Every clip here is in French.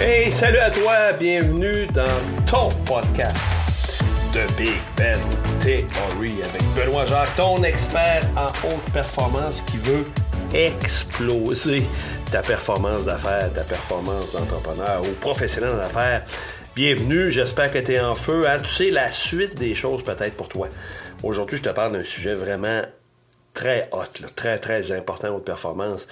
Hey, salut à toi, bienvenue dans ton podcast de Big Ben Theory avec Benoît-Jacques, ton expert en haute performance qui veut exploser ta performance d'affaires, ta performance d'entrepreneur ou professionnel d'affaires. Bienvenue, j'espère que tu es en feu. Hein? Tu sais la suite des choses peut-être pour toi. Aujourd'hui, je te parle d'un sujet vraiment très hot, là, très, très important, haute performance.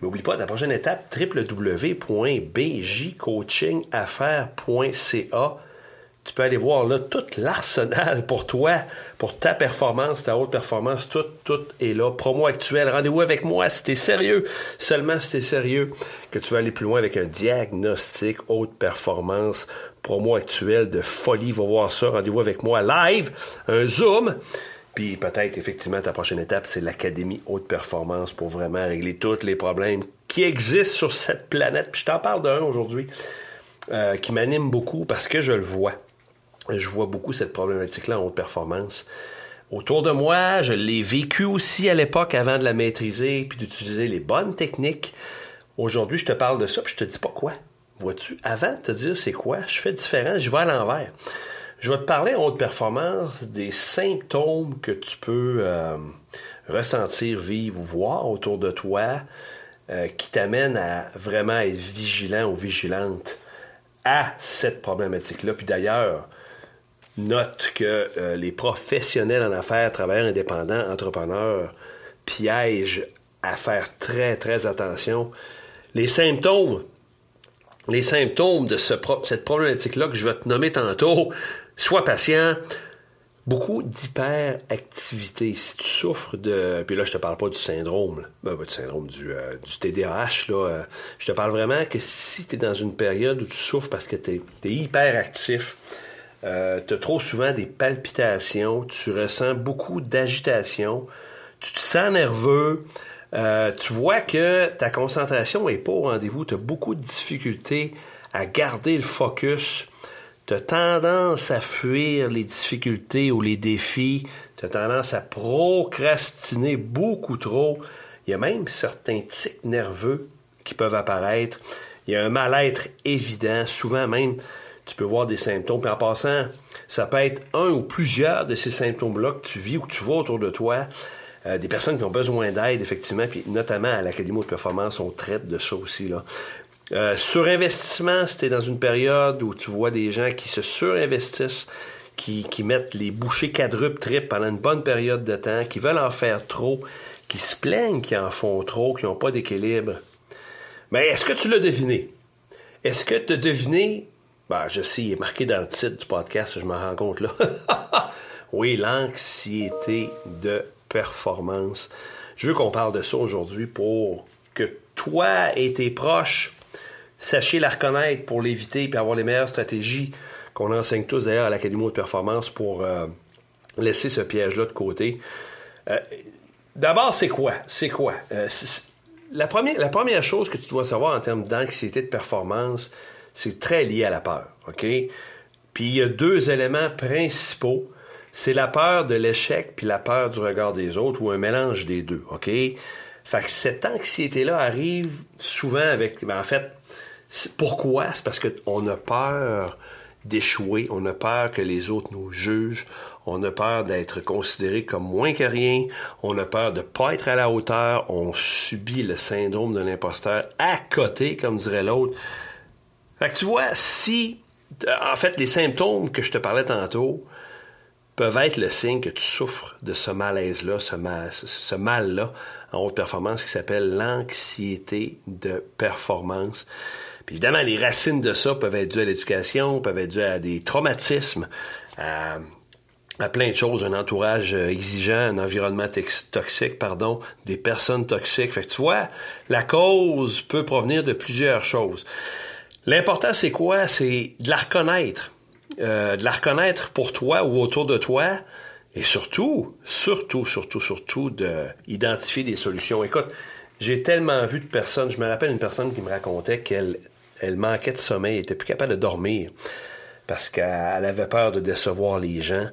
Mais oublie pas, ta prochaine étape, www.bjcoachingaffaires.ca. Tu peux aller voir là tout l'arsenal pour toi, pour ta performance, ta haute performance, tout est là. Promo actuel, rendez-vous avec moi si t'es sérieux, seulement si t'es sérieux, que tu veux aller plus loin avec un diagnostic haute performance. Promo actuel de folie, va voir ça, rendez-vous avec moi live, un Zoom. Puis peut-être, effectivement, ta prochaine étape, c'est l'Académie Haute Performance pour vraiment régler tous les problèmes qui existent sur cette planète. Puis je t'en parle d'un aujourd'hui qui m'anime beaucoup parce que je le vois. Je vois beaucoup cette problématique-là en haute performance. Autour de moi, je l'ai vécu aussi à l'époque avant de la maîtriser puis d'utiliser les bonnes techniques. Aujourd'hui, je te parle de ça puis je te dis pas quoi. Vois-tu, avant de te dire c'est quoi, je fais différent, je vais à l'envers. Je vais te parler en haute performance des symptômes que tu peux ressentir, vivre ou voir autour de toi qui t'amènent à vraiment être vigilant ou vigilante à cette problématique-là. Puis d'ailleurs, note que les professionnels en affaires, travailleurs indépendants, entrepreneurs, piègent à faire très, très attention. Les symptômes de cette problématique-là que je vais te nommer tantôt, sois patient. Beaucoup d'hyperactivité. Si tu souffres de... Puis là, je te parle pas du syndrome. Là. Du syndrome du TDAH. Là. Je te parle vraiment que si tu es dans une période où tu souffres parce que tu es hyperactif, tu as trop souvent des palpitations, tu ressens beaucoup d'agitation, tu te sens nerveux, tu vois que ta concentration n'est pas au rendez-vous, tu as beaucoup de difficultés à garder le focus. Tu as tendance à fuir les difficultés ou les défis. Tu as tendance à procrastiner beaucoup trop. Il y a même certains tics nerveux qui peuvent apparaître. Il y a un mal-être évident. Souvent même, tu peux voir des symptômes. Puis en passant, ça peut être un ou plusieurs de ces symptômes-là que tu vis ou que tu vois autour de toi. Des personnes qui ont besoin d'aide, effectivement. Puis notamment à l'Académie de performance, on traite de ça aussi, là. Surinvestissement, si tu es dans une période où tu vois des gens qui se surinvestissent, qui mettent les bouchées quadruples, triples pendant une bonne période de temps, qui veulent en faire trop, qui se plaignent qu'ils en font trop, qui n'ont pas d'équilibre. Mais est-ce que tu l'as deviné? Est-ce que tu as deviné? Ben, je sais, il est marqué dans le titre du podcast, je m'en rends compte là. Oui, l'anxiété de performance. Je veux qu'on parle de ça aujourd'hui pour que toi et tes proches sachez la reconnaître pour l'éviter et avoir les meilleures stratégies qu'on enseigne tous d'ailleurs à l'Académie de performance pour laisser ce piège-là de côté. D'abord, c'est quoi? La première chose que tu dois savoir en termes d'anxiété de performance, c'est très lié à la peur. Okay? Puis il y a deux éléments principaux. C'est la peur de l'échec puis la peur du regard des autres ou un mélange des deux. OK? Fait que cette anxiété-là arrive souvent avec... Ben en fait, pourquoi? C'est parce qu'on a peur d'échouer, on a peur que les autres nous jugent, on a peur d'être considéré comme moins que rien, on a peur de ne pas être à la hauteur, on subit le syndrome de l'imposteur à côté, comme dirait l'autre. Fait que tu vois, si... En fait, les symptômes que je te parlais tantôt peuvent être le signe que tu souffres de ce malaise-là, ce mal-là en haute performance qui s'appelle l'anxiété de performance. Puis évidemment, les racines de ça peuvent être dues à l'éducation, peuvent être dues à des traumatismes, à plein de choses, un entourage exigeant, un environnement toxique, des personnes toxiques. Fait que tu vois, la cause peut provenir de plusieurs choses. L'important, c'est quoi? C'est de la reconnaître. De la reconnaître pour toi ou autour de toi et surtout d'identifier des solutions. Écoute, j'ai tellement vu de personnes, je me rappelle une personne qui me racontait qu'elle manquait de sommeil, elle n'était plus capable de dormir parce qu'elle avait peur de décevoir les gens.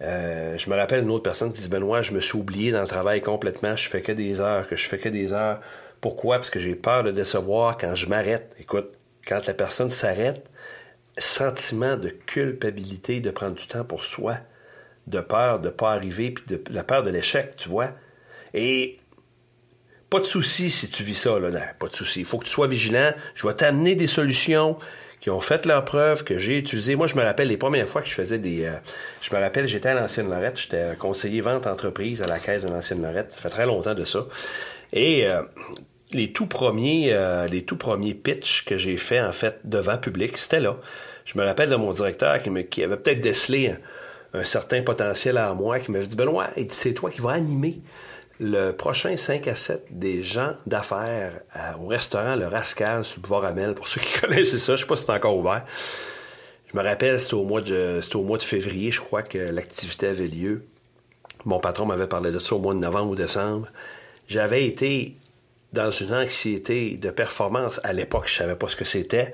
Je me rappelle une autre personne qui dit « Benoît, je me suis oublié dans le travail complètement, je fais que des heures. Pourquoi? Parce que j'ai peur de décevoir quand je m'arrête. » Écoute, Quand la personne s'arrête, sentiment de culpabilité, de prendre du temps pour soi, de peur de ne pas arriver, puis de la peur de l'échec, tu vois. Et pas de souci si tu vis ça, là, non, pas de souci. Il faut que tu sois vigilant. Je vais t'amener des solutions qui ont fait leur preuve, que j'ai utilisées. Moi, je me rappelle les premières fois que je faisais des... je me rappelle, j'étais à l'Ancienne Lorette, j'étais conseiller vente entreprise à la caisse de l'Ancienne Lorette. Ça fait très longtemps de ça. Et les tout premiers pitchs que j'ai faits, en fait, devant public, c'était là. Je me rappelle de mon directeur qui avait peut-être décelé un certain potentiel en moi, qui m'avait dit « Benoît, c'est toi qui vas animer le prochain 5 à 7 des gens d'affaires au restaurant Le Rascal sur le VarAmel. » Pour ceux qui connaissent ça, je ne sais pas si c'est encore ouvert. Je me rappelle, c'était au mois de février, je crois, que l'activité avait lieu. Mon patron m'avait parlé de ça au mois de novembre ou décembre. J'avais été dans une anxiété de performance. À l'époque, je ne savais pas ce que c'était.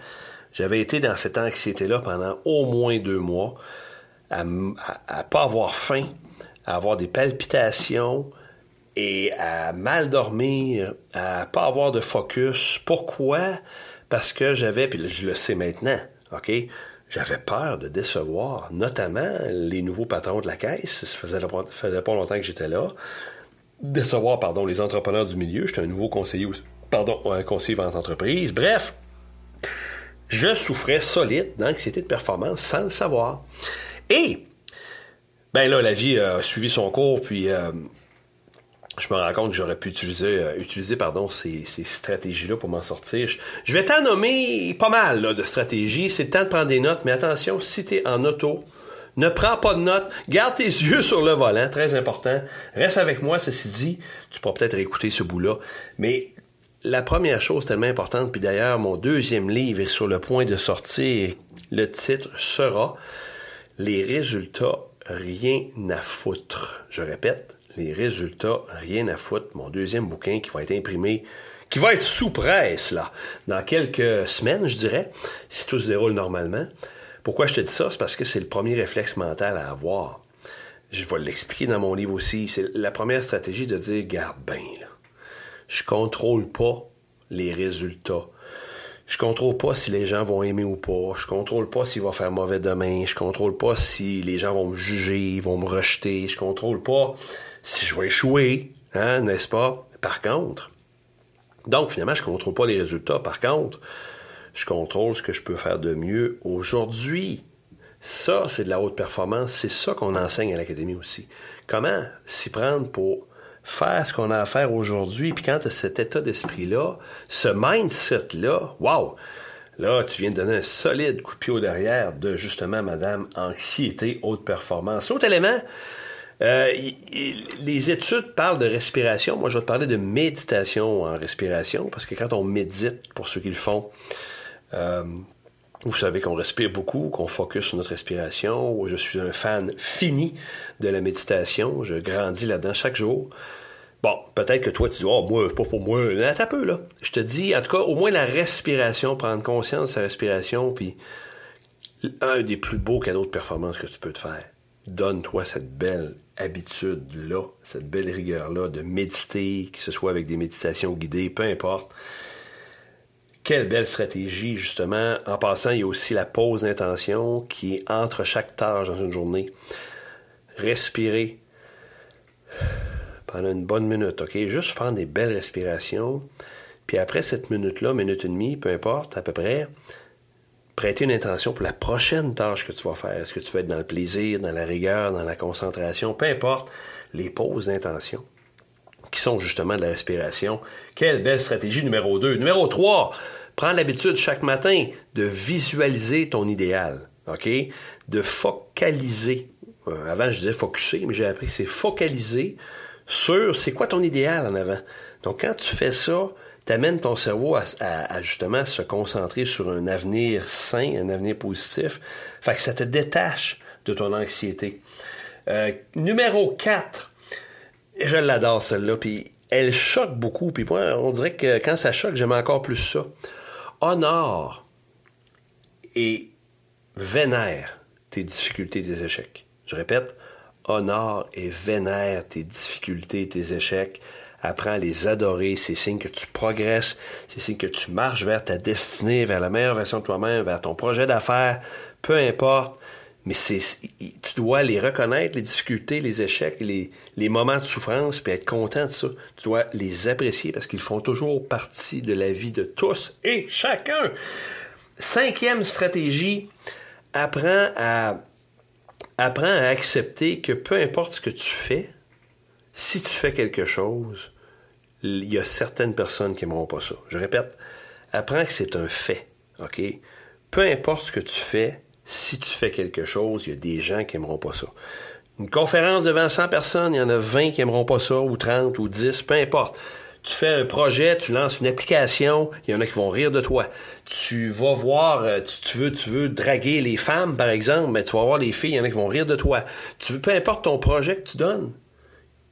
J'avais été dans cette anxiété-là pendant au moins 2 mois, à ne pas avoir faim, à avoir des palpitations, et à mal dormir, à pas avoir de focus. Pourquoi? Parce que j'avais, puis je le sais maintenant, OK? J'avais peur de décevoir, notamment les nouveaux patrons de la caisse. Ça faisait pas longtemps que j'étais là. Décevoir, pardon, les entrepreneurs du milieu. J'étais un nouveau conseiller en entreprise. Bref, je souffrais solide d'anxiété de performance sans le savoir. Et, ben là, la vie a suivi son cours, puis... je me rends compte que j'aurais pu utiliser ces stratégies-là pour m'en sortir. Je vais t'en nommer pas mal là, de stratégies. C'est le temps de prendre des notes, mais attention, si tu es en auto, ne prends pas de notes. Garde tes yeux sur le volant, très important. Reste avec moi, ceci dit. Tu pourras peut-être réécouter ce bout-là. Mais la première chose tellement importante, puis d'ailleurs, mon deuxième livre est sur le point de sortir. Le titre sera « Les résultats, rien à foutre ». Je répète. Les résultats, rien à foutre. Mon deuxième bouquin qui va être imprimé, qui va être sous presse, là, dans quelques semaines, je dirais, si tout se déroule normalement. Pourquoi je te dis ça? C'est parce que c'est le premier réflexe mental à avoir. Je vais l'expliquer dans mon livre aussi. C'est la première stratégie de dire, garde bien, là. Je contrôle pas les résultats. Je contrôle pas si les gens vont aimer ou pas. Je contrôle pas s'il va faire mauvais demain. Je contrôle pas si les gens vont me juger, vont me rejeter. Je contrôle pas si je vais échouer, hein, n'est-ce pas? Par contre, donc finalement, je ne contrôle pas les résultats. Par contre, je contrôle ce que je peux faire de mieux aujourd'hui. Ça, c'est de la haute performance. C'est ça qu'on enseigne à l'Académie aussi. Comment s'y prendre pour faire ce qu'on a à faire aujourd'hui? Puis quand tu as cet état d'esprit-là, ce mindset-là, wow! Là, tu viens de donner un solide coup de pied au derrière de, justement, madame, anxiété, haute performance. L'autre élément... les études parlent de respiration. Moi, je vais te parler de méditation en respiration, parce que quand on médite, pour ceux qui le font, vous savez qu'on respire beaucoup, qu'on focus sur notre respiration. Je suis un fan fini de la méditation. Je grandis là-dedans chaque jour. Bon, peut-être que toi, tu dis « Oh, moi, pas pour moi. » Attends un peu, là. Je te dis, en tout cas, au moins la respiration, prendre conscience de sa respiration, puis un des plus beaux cadeaux de performance que tu peux te faire. Donne-toi cette belle habitude-là, cette belle rigueur-là de méditer, que ce soit avec des méditations guidées, peu importe. Quelle belle stratégie, justement. En passant, il y a aussi la pause d'intention qui est entre chaque tâche dans une journée. Respirer pendant une bonne minute, OK? Juste prendre des belles respirations. Puis après cette minute-là, minute et demie, peu importe, à peu près... Prêter une intention pour la prochaine tâche que tu vas faire. Est-ce que tu vas être dans le plaisir, dans la rigueur, dans la concentration? Peu importe, les pauses d'intention qui sont justement de la respiration. Quelle belle stratégie numéro 2. Numéro 3, prends l'habitude chaque matin de visualiser ton idéal. OK? De focaliser. Avant, je disais focusser, mais j'ai appris que c'est focaliser sur c'est quoi ton idéal en avant. Donc, quand tu fais ça, t'amènes ton cerveau à justement se concentrer sur un avenir sain, un avenir positif. Fait que ça te détache de ton anxiété. Numéro 4, je l'adore celle-là, puis elle choque beaucoup. Puis moi, on dirait que quand ça choque, j'aime encore plus ça. Honore et vénère tes difficultés, tes échecs. Je répète, honore et vénère tes difficultés, tes échecs. Apprends à les adorer. C'est signe que tu progresses. C'est signe que tu marches vers ta destinée, vers la meilleure version de toi-même, vers ton projet d'affaires. Peu importe. Mais tu dois les reconnaître, les difficultés, les échecs, les moments de souffrance, puis être content de ça. Tu dois les apprécier parce qu'ils font toujours partie de la vie de tous et chacun. 5e stratégie, apprends à accepter que peu importe ce que tu fais, si tu fais quelque chose, il y a certaines personnes qui n'aimeront pas ça. Je répète, apprends que c'est un fait. OK? Peu importe ce que tu fais, si tu fais quelque chose, il y a des gens qui n'aimeront pas ça. Une conférence devant 100 personnes, il y en a 20 qui n'aimeront pas ça, ou 30, ou 10, peu importe. Tu fais un projet, tu lances une application, il y en a qui vont rire de toi. Tu vas voir, tu veux draguer les femmes, par exemple, mais tu vas voir les filles, il y en a qui vont rire de toi. Peu importe ton projet que tu donnes,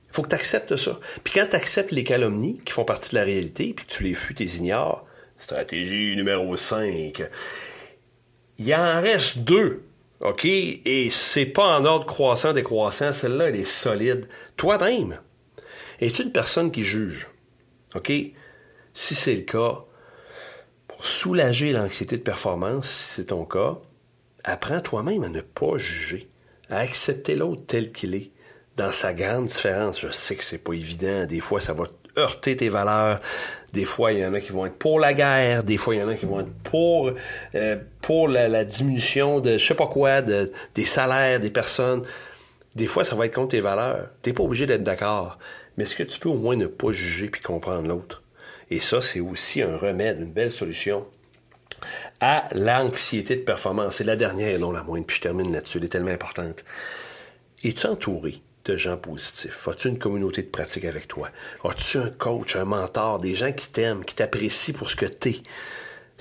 il faut que tu acceptes ça. Puis quand tu acceptes les calomnies qui font partie de la réalité, puis que tu les fuis, tu les ignores, stratégie numéro 5... Il en reste 2, OK? Et c'est pas en ordre croissant-décroissant. Celle-là, elle est solide. Toi-même, es-tu une personne qui juge? OK? Si c'est le cas, pour soulager l'anxiété de performance, si c'est ton cas, apprends toi-même à ne pas juger, à accepter l'autre tel qu'il est, dans sa grande différence. Je sais que c'est pas évident. Des fois, ça va heurter tes valeurs. Des fois, il y en a qui vont être pour la guerre. Des fois, il y en a qui vont être pour la diminution de je sais pas quoi, des salaires des personnes. Des fois, ça va être contre tes valeurs. T'es pas obligé d'être d'accord. Mais est-ce que tu peux au moins ne pas juger puis comprendre l'autre? Et ça, c'est aussi un remède, une belle solution à l'anxiété de performance. C'est la dernière et non la moindre. Puis je termine là-dessus. Elle est tellement importante. Es-tu entouré de gens positifs? As-tu une communauté de pratique avec toi? As-tu un coach, un mentor, des gens qui t'aiment, qui t'apprécient pour ce que t'es?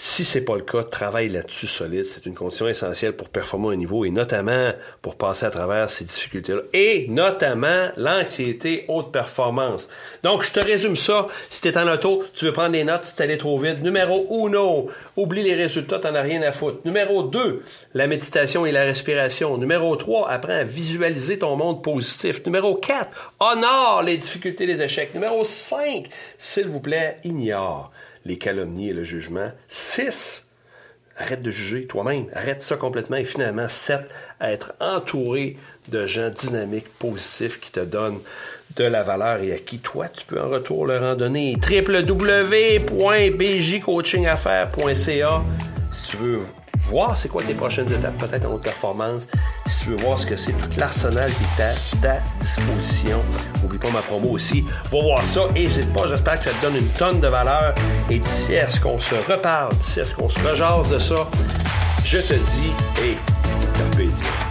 Si c'est pas le cas, travaille là-dessus solide. C'est une condition essentielle pour performer à un niveau et notamment pour passer à travers ces difficultés-là. Et notamment l'anxiété haute performance. Donc, je te résume ça. Si t'es en auto, tu veux prendre des notes si t'es allé trop vite. Numéro 1, oublie les résultats, t'en as rien à foutre. Numéro 2, la méditation et la respiration. Numéro 3, apprends à visualiser ton monde positif. Numéro 4, honore les difficultés, les échecs. Numéro 5, s'il vous plaît, ignore les calomnies et le jugement. 6, arrête de juger toi-même. Arrête ça complètement. Et finalement, 7, être entouré de gens dynamiques, positifs, qui te donnent de la valeur et à qui, toi, tu peux en retour leur en donner. www.bjcoachingaffaires.ca. Si tu veux voir c'est quoi tes prochaines étapes, peut-être en haute performance, si tu veux voir ce que c'est, tout l'arsenal qui est à ta disposition. N'oublie pas ma promo aussi. Va voir ça, n'hésite pas, j'espère que ça te donne une tonne de valeur. Et d'ici à ce qu'on se reparle, d'ici à ce qu'on se rejase de ça, je te dis, hey, t'as plaisir.